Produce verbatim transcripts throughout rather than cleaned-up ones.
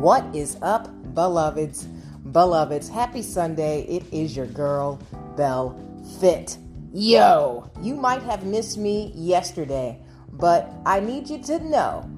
What is up, beloveds? Beloveds, happy Sunday. It is your girl, Belle Fit. Yo, you might have missed me yesterday, but I need you to know,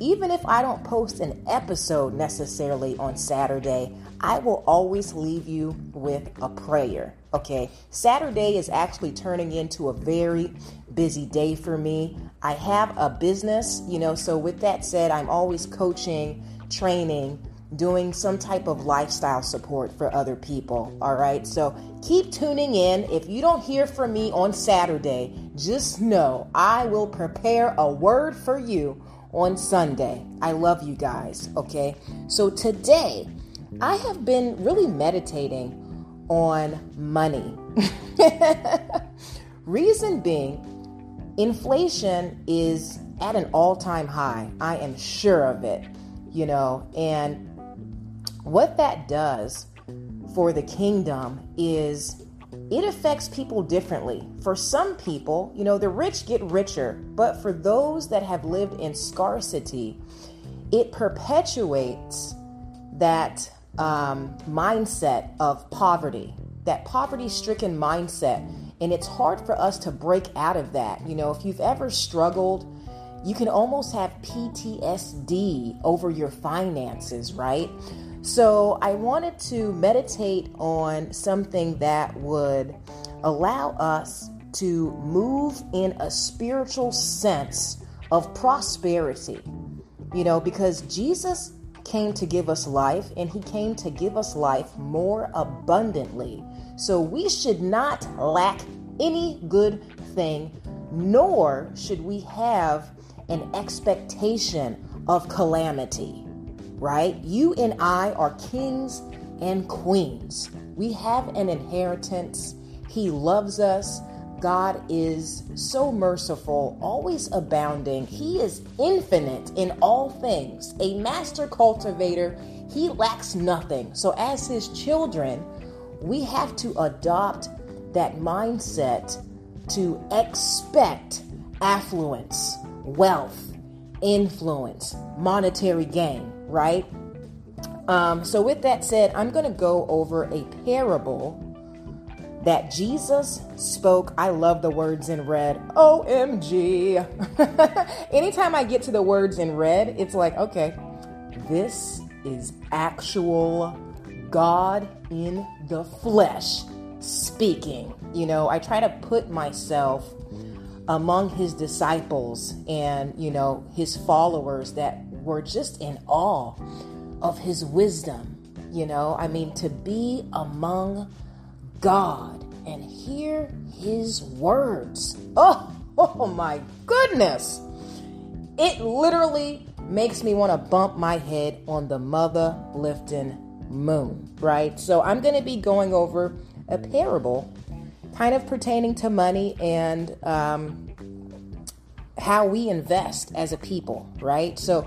even if I don't post an episode necessarily on Saturday, I will always leave you with a prayer, okay? Saturday is actually turning into a very busy day for me. I have a business, you know, so with that said, I'm always coaching, training, doing some type of lifestyle support for other people, all right? So keep tuning in. If you don't hear from me on Saturday, just know I will prepare a word for you on Sunday. I love you guys, okay? So today, I have been really meditating on money. Reason being, inflation is at an all-time high. I am sure of it, you know, and what that does for the kingdom is it affects people differently. For some people, you know, the rich get richer, but for those that have lived in scarcity, it perpetuates that um, mindset of poverty, that poverty-stricken mindset. And it's hard for us to break out of that. You know, if you've ever struggled, you can almost have P T S D over your finances, right? So I wanted to meditate on something that would allow us to move in a spiritual sense of prosperity, you know, because Jesus came to give us life, and he came to give us life more abundantly. So we should not lack any good thing, nor should we have an expectation of calamity, right? You and I are kings and queens. We have an inheritance. He loves us. God is so merciful, always abounding. He is infinite in all things, a master cultivator. He lacks nothing. So as his children, we have to adopt that mindset to expect affluence, wealth, influence, monetary gain, right? Um, so with that said, I'm going to go over a parable that Jesus spoke. I love the words in red. O M G. Anytime I get to the words in red, it's like, okay, this is actual God in the flesh speaking. You know, I try to put myself among his disciples and, you know, his followers that were just in awe of his wisdom. You know, I mean, to be among God and hear his words. Oh, oh my goodness. It literally makes me want to bump my head on the mother lifting moon, right? So I'm going to be going over a parable kind of pertaining to money and um, how we invest as a people, right? So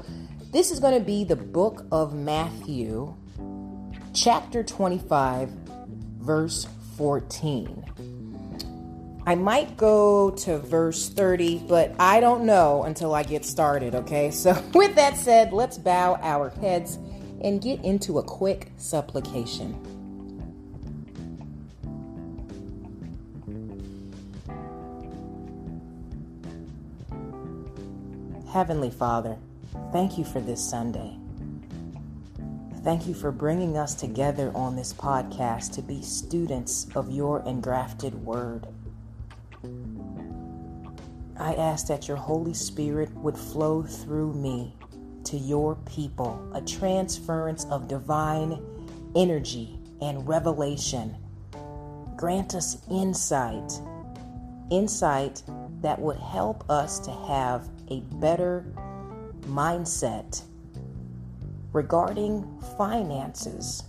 this is going to be the book of Matthew, chapter twenty-five, verse fourteen. I might go to verse thirty, but I don't know until I get started, okay? So with that said, let's bow our heads and get into a quick supplication. Heavenly Father, thank you for this Sunday. Thank you for bringing us together on this podcast to be students of your engrafted word. I ask that your Holy Spirit would flow through me to your people, a transference of divine energy and revelation. Grant us insight, insight that would help us to have a better mindset regarding finances,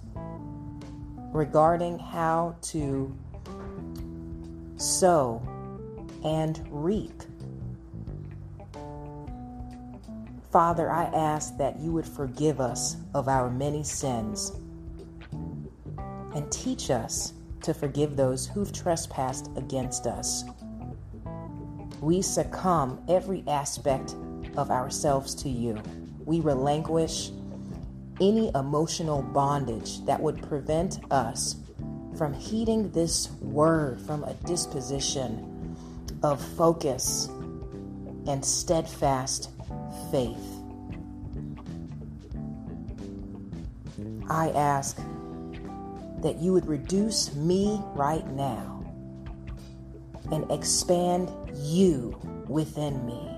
regarding how to sow and reap. Father, I ask that you would forgive us of our many sins and teach us to forgive those who've trespassed against us. We succumb every aspect of ourselves to you. We relinquish any emotional bondage that would prevent us from heeding this word from a disposition of focus and steadfast faith. I ask that you would reduce me right now and expand you within me.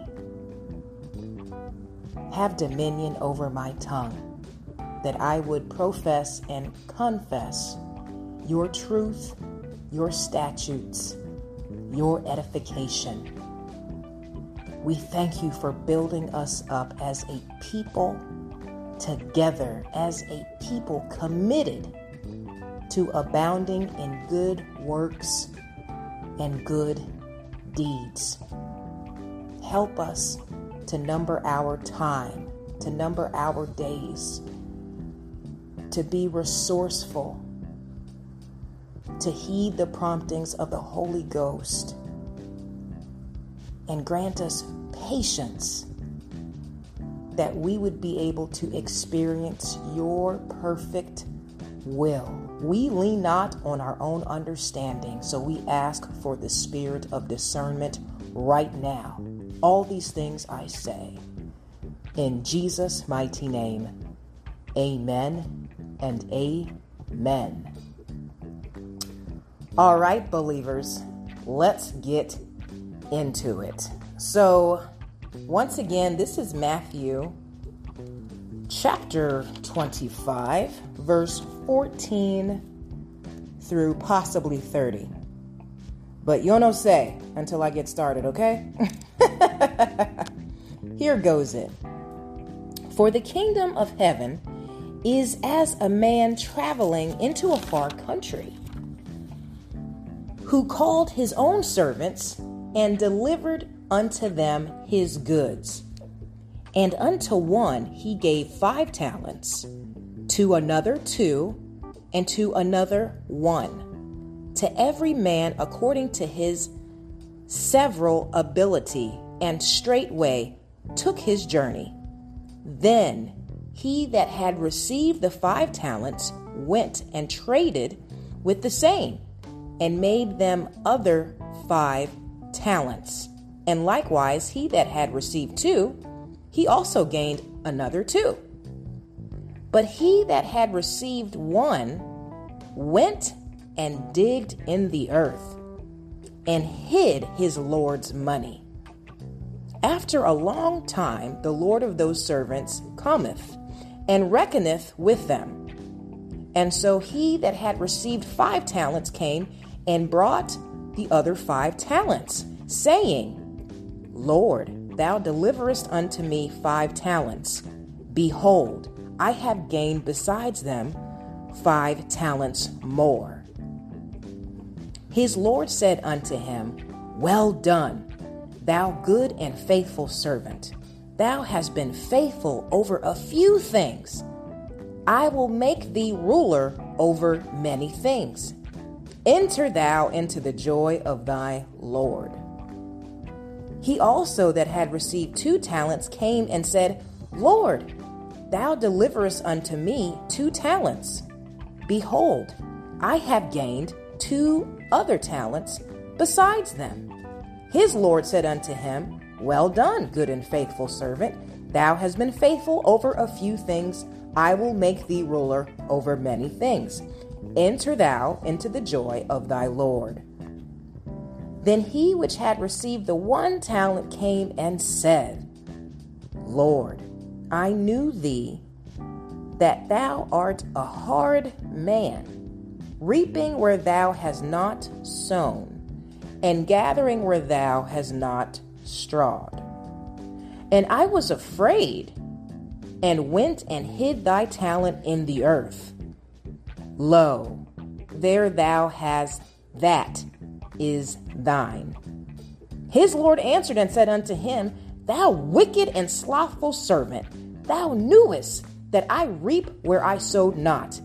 Have dominion over my tongue, that I would profess and confess your truth, your statutes, your edification. We thank you for building us up as a people together, as a people committed to abounding in good works and good deeds. Help us to number our time, to number our days, to be resourceful, to heed the promptings of the Holy Ghost, and grant us patience that we would be able to experience your perfect will. We lean not on our own understanding, so we ask for the spirit of discernment right now. All these things I say in Jesus' mighty name. Amen and amen. All right, believers, let's get into it. So, once again, this is Matthew chapter twenty-five, verse fourteen through possibly thirty. But you don't say until I get started, okay? Here goes it. For the kingdom of heaven is as a man traveling into a far country, who called his own servants and delivered unto them his goods. And unto one he gave five talents, to another two, and to another one, to every man according to his several ability, and straightway took his journey. Then he that had received the five talents went and traded with the same, and made them other five talents. And likewise, he that had received two, he also gained another two. But he that had received one went and digged in the earth and hid his Lord's money. After a long time, the Lord of those servants cometh and reckoneth with them. And so he that had received five talents came and brought the other five talents, saying, Lord, thou deliverest unto me five talents. Behold, I have gained besides them five talents more. His Lord said unto him, Well done, thou good and faithful servant. Thou hast been faithful over a few things. I will make thee ruler over many things. Enter thou into the joy of thy Lord. He also that had received two talents came and said, Lord, thou deliverest unto me two talents. Behold, I have gained two other talents besides them. His Lord said unto him, Well done, good and faithful servant. Thou hast been faithful over a few things. I will make thee ruler over many things. Enter thou into the joy of thy Lord. Then he which had received the one talent came and said, Lord, I knew thee, that thou art a hard man, reaping where thou hast not sown, and gathering where thou hast not strawed. And I was afraid, and went and hid thy talent in the earth. Lo, there thou hast that is thine. His Lord answered and said unto him, Thou wicked and slothful servant, thou knewest that I reap where I sowed not,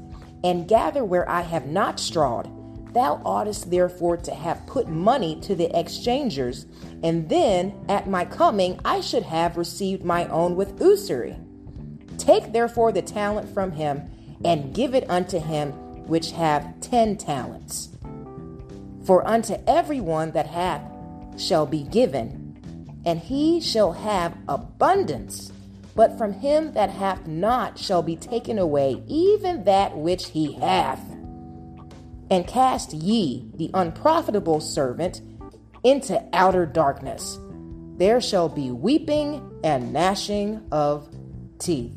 and gather where I have not strawed. Thou oughtest therefore to have put money to the exchangers, and then at my coming I should have received my own with usury. Take therefore the talent from him and give it unto him which have ten talents. For unto everyone that hath shall be given, and he shall have abundance. But from him that hath not shall be taken away even that which he hath. And cast ye the unprofitable servant into outer darkness. There shall be weeping and gnashing of teeth.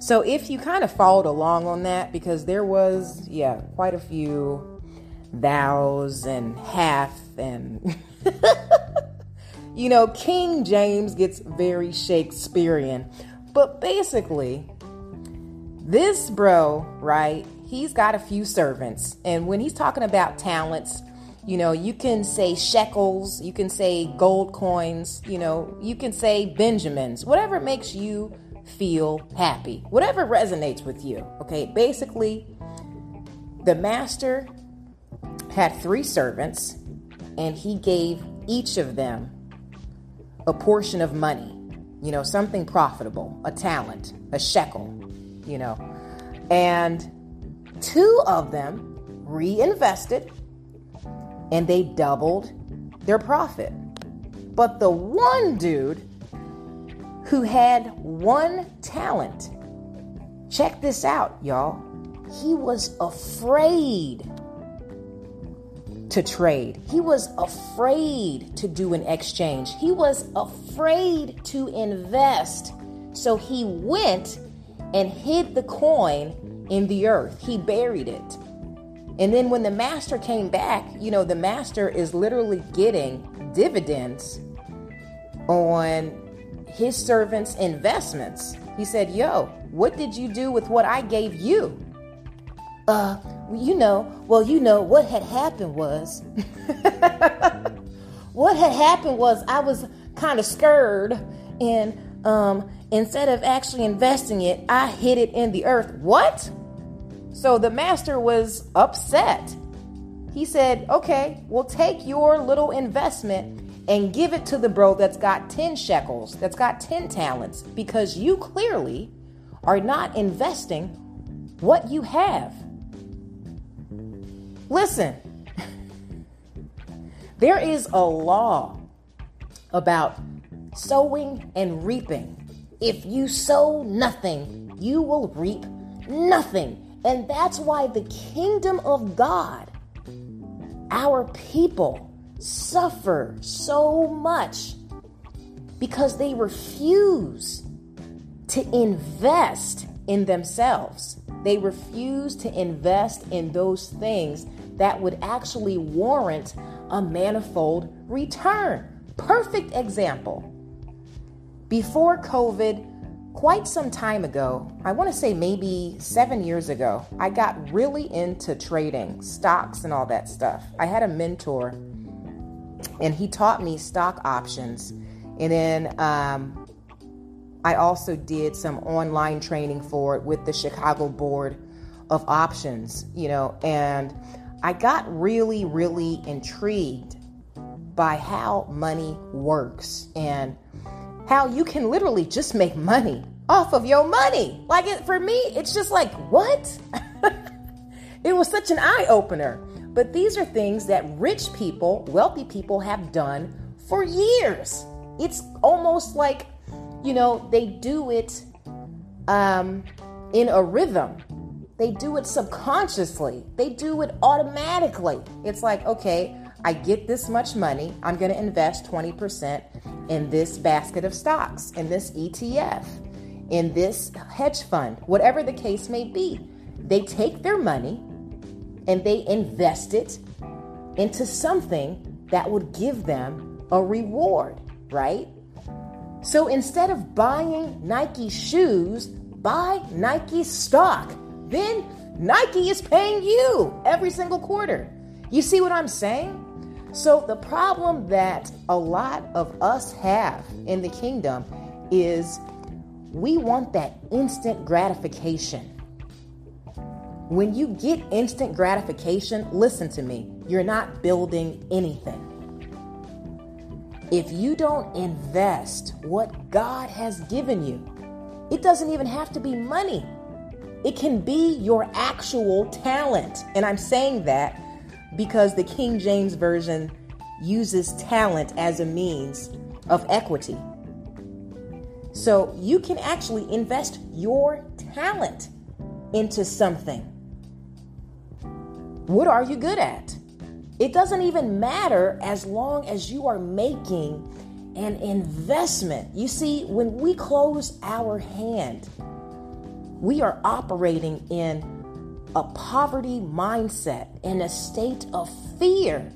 So if you kind of followed along on that, because there was, yeah, quite a few thous and half and... You know, King James gets very Shakespearean, but basically this bro, right, he's got a few servants. And when he's talking about talents, you know, you can say shekels, you can say gold coins, you know, you can say Benjamins, whatever makes you feel happy, whatever resonates with you. Okay, basically the master had three servants and he gave each of them a portion of money, you know, something profitable, a talent, a shekel, you know. And two of them reinvested and they doubled their profit. But the one dude who had one talent, check this out, y'all, he was afraid to trade. He was afraid to do an exchange. He was afraid to invest. So he went and hid the coin in the earth. He buried it. And then when the master came back, you know, the master is literally getting dividends on his servants' investments. He said, yo, what did you do with what I gave you? Uh, you know, well, you know, what had happened was, what had happened was I was kind of scared, and um, instead of actually investing it, I hid it in the earth. What? So the master was upset. He said, okay, well, take your little investment and give it to the bro that's got ten shekels, that's got ten talents, because you clearly are not investing what you have. Listen, there is a law about sowing and reaping. If you sow nothing, you will reap nothing. And that's why the kingdom of God, our people, suffer so much because they refuse to invest in themselves. They refuse to invest in those things that would actually warrant a manifold return. Perfect example. Before COVID, quite some time ago, I want to say maybe seven years ago, I got really into trading stocks and all that stuff. I had a mentor and he taught me stock options. And then, um, I also did some online training for it with the Chicago Board of Options, you know, and I got really, really intrigued by how money works and how you can literally just make money off of your money. Like it, for me, it's just like, what? It was such an eye-opener. But these are things that rich people, wealthy people have done for years. It's almost like, you know, they do it um, in a rhythm. They do it subconsciously. They do it automatically. It's like, okay, I get this much money. I'm going to invest twenty percent in this basket of stocks, in this E T F, in this hedge fund, whatever the case may be. They take their money and they invest it into something that would give them a reward, right? So instead of buying Nike shoes, buy Nike stock. Then Nike is paying you every single quarter. You see what I'm saying? So the problem that a lot of us have in the kingdom is we want that instant gratification. When you get instant gratification, listen to me, you're not building anything. If you don't invest what God has given you, It doesn't even have to be money. It can be your actual talent. And I'm saying that because the King James Version uses talent as a means of equity. So you can actually invest your talent into something. What are you good at? It doesn't even matter as long as you are making an investment. You see, when we close our hand, we are operating in a poverty mindset, in a state of fear.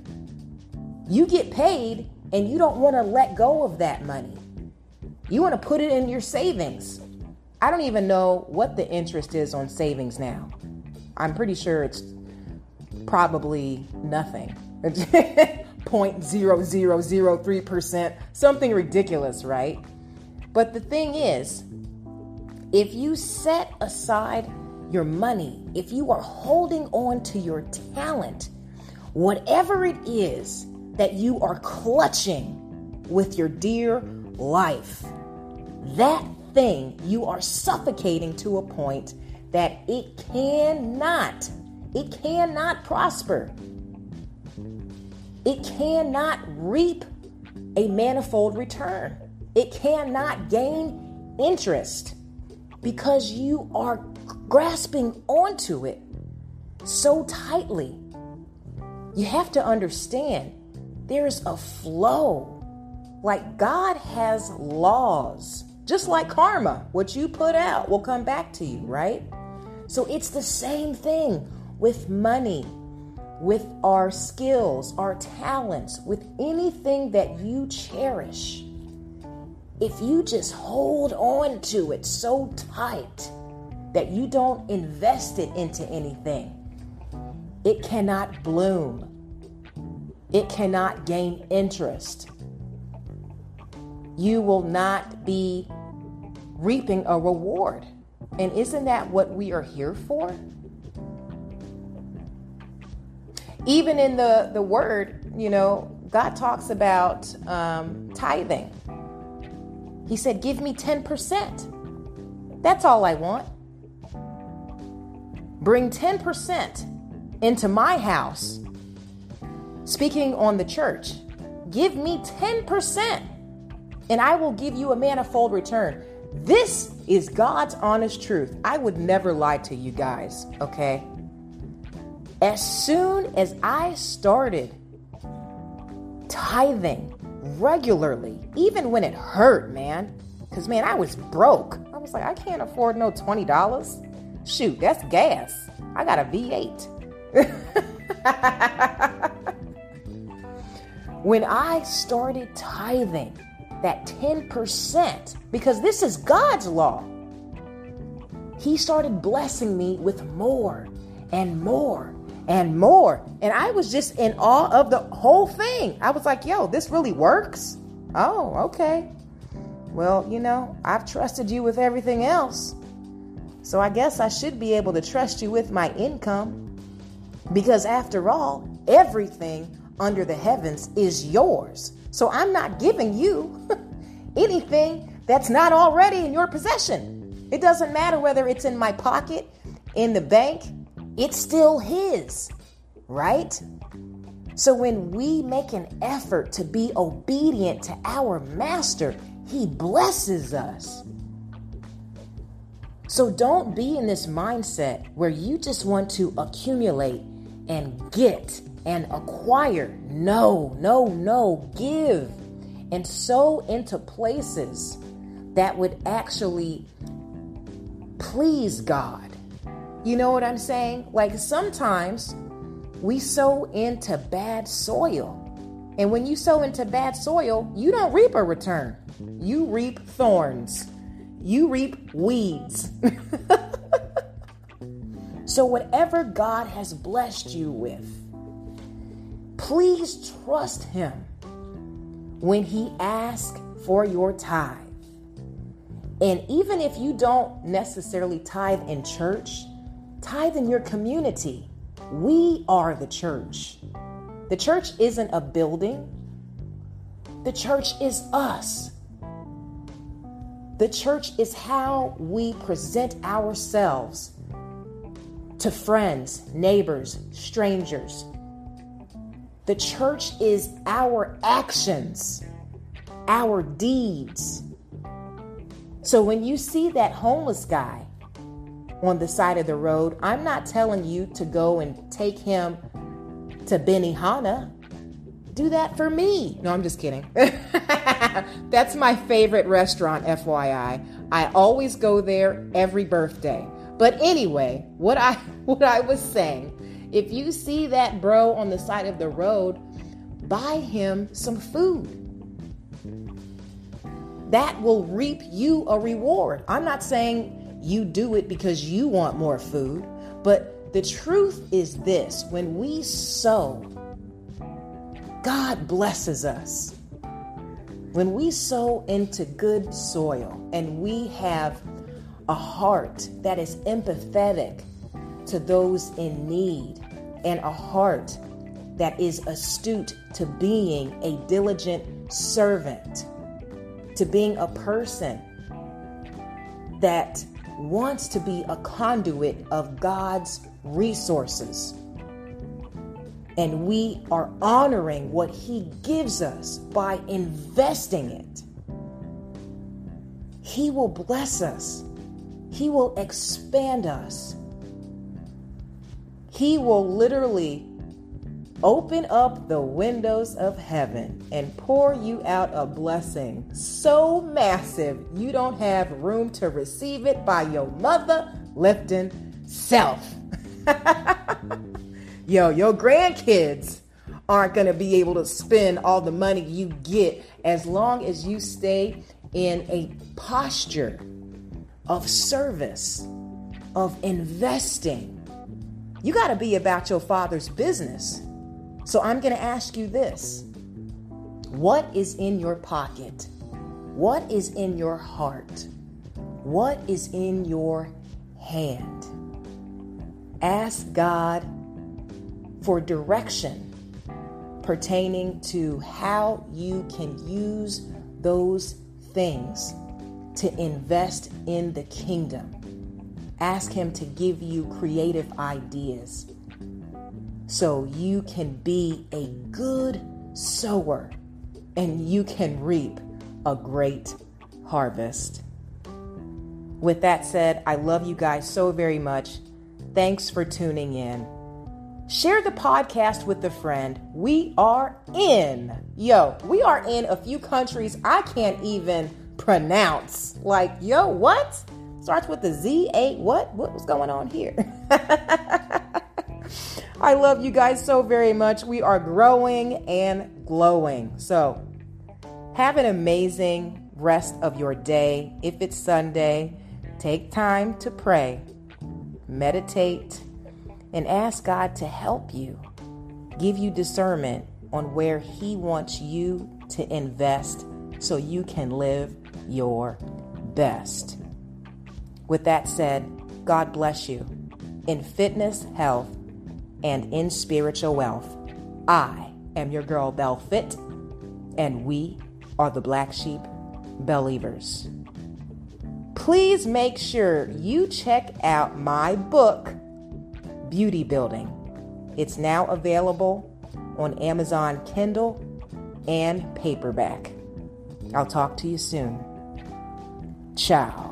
You get paid and you don't want to let go of that money. You want to put it in your savings. I don't even know what the interest is on savings now. I'm pretty sure it's probably nothing. zero point zero zero zero three percent, something ridiculous, right? But the thing is, if you set aside your money, if you are holding on to your talent, whatever it is that you are clutching with your dear life, that thing you are suffocating to a point that it cannot, it cannot prosper. It cannot reap a manifold return. It cannot gain interest because you are grasping onto it so tightly. You have to understand there's a flow. Like God has laws, just like karma. What you put out will come back to you, right? So it's the same thing with money, with our skills, our talents, with anything that you cherish. If you just hold on to it so tight that you don't invest it into anything, it cannot bloom. It cannot gain interest. You will not be reaping a reward. And isn't that what we are here for? Even in the, the word, you know, God talks about um, tithing. He said, give me ten percent. That's all I want. Bring ten percent into my house. Speaking on the church, give me ten percent and I will give you a manifold return. This is God's honest truth. I would never lie to you guys, okay? As soon as I started tithing regularly, even when it hurt, man, because, man, I was broke. I was like, I can't afford no twenty dollars. Shoot, that's gas. I got a V eight. When I started tithing, that ten percent, because this is God's law, He started blessing me with more and more and more. And I was just in awe of the whole thing. I was like, yo, this really works? Oh, okay. Well, you know, I've trusted you with everything else. So I guess I should be able to trust you with my income. Because after all, everything under the heavens is yours. So I'm not giving you anything that's not already in your possession. It doesn't matter whether it's in my pocket, in the bank. It's still His, right? So when we make an effort to be obedient to our Master, He blesses us. So don't be in this mindset where you just want to accumulate and get and acquire. No, no, no. Give. And sow into places that would actually please God. You know what I'm saying? Like sometimes we sow into bad soil. And when you sow into bad soil, you don't reap a return. You reap thorns. You reap weeds. So whatever God has blessed you with, please trust Him when He asks for your tithe. And even if you don't necessarily tithe in church, tithe in your community. We are the church. The church isn't a building. The church is us. The church is how we present ourselves to friends, neighbors, strangers. The church is our actions, our deeds. So when you see that homeless guy on the side of the road, I'm not telling you to go and take him to Benihana. Do that for me. No, I'm just kidding. That's my favorite restaurant, F Y I. I always go there every birthday. But anyway, what I what I was saying, if you see that bro on the side of the road, buy him some food. That will reap you a reward. I'm not saying you do it because you want more food, but the truth is this: when we sow, God blesses us. When we sow into good soil and we have a heart that is empathetic to those in need, and a heart that is astute to being a diligent servant, to being a person that wants to be a conduit of God's resources, and we are honoring what He gives us by investing it, He will bless us. He will expand us. He will literally open up the windows of heaven and pour you out a blessing so massive you don't have room to receive it by your mother lifting self. Yo, your grandkids aren't going to be able to spend all the money you get as long as you stay in a posture of service, of investing. You got to be about your Father's business. So I'm going to ask you this: what is in your pocket? What is in your heart? What is in your hand? Ask God for direction pertaining to how you can use those things to invest in the kingdom. Ask Him to give you creative ideas so you can be a good sower and you can reap a great harvest. With that said, I love you guys so very much. Thanks for tuning in. Share the podcast with a friend. We are in, yo, we are in a few countries I can't even pronounce. Like, yo, what? Starts with the Z, A, what? What was going on here? I love you guys so very much. We are growing and glowing. So have an amazing rest of your day. If it's Sunday, take time to pray, meditate, and ask God to help you, give you discernment on where He wants you to invest so you can live your best. With that said, God bless you in fitness, health, and in spiritual wealth. I am your girl, Belle Fit, and we are the Black Sheep Believers. Please make sure you check out my book, Beauty Building. It's now available on Amazon Kindle and paperback. I'll talk to you soon. Ciao.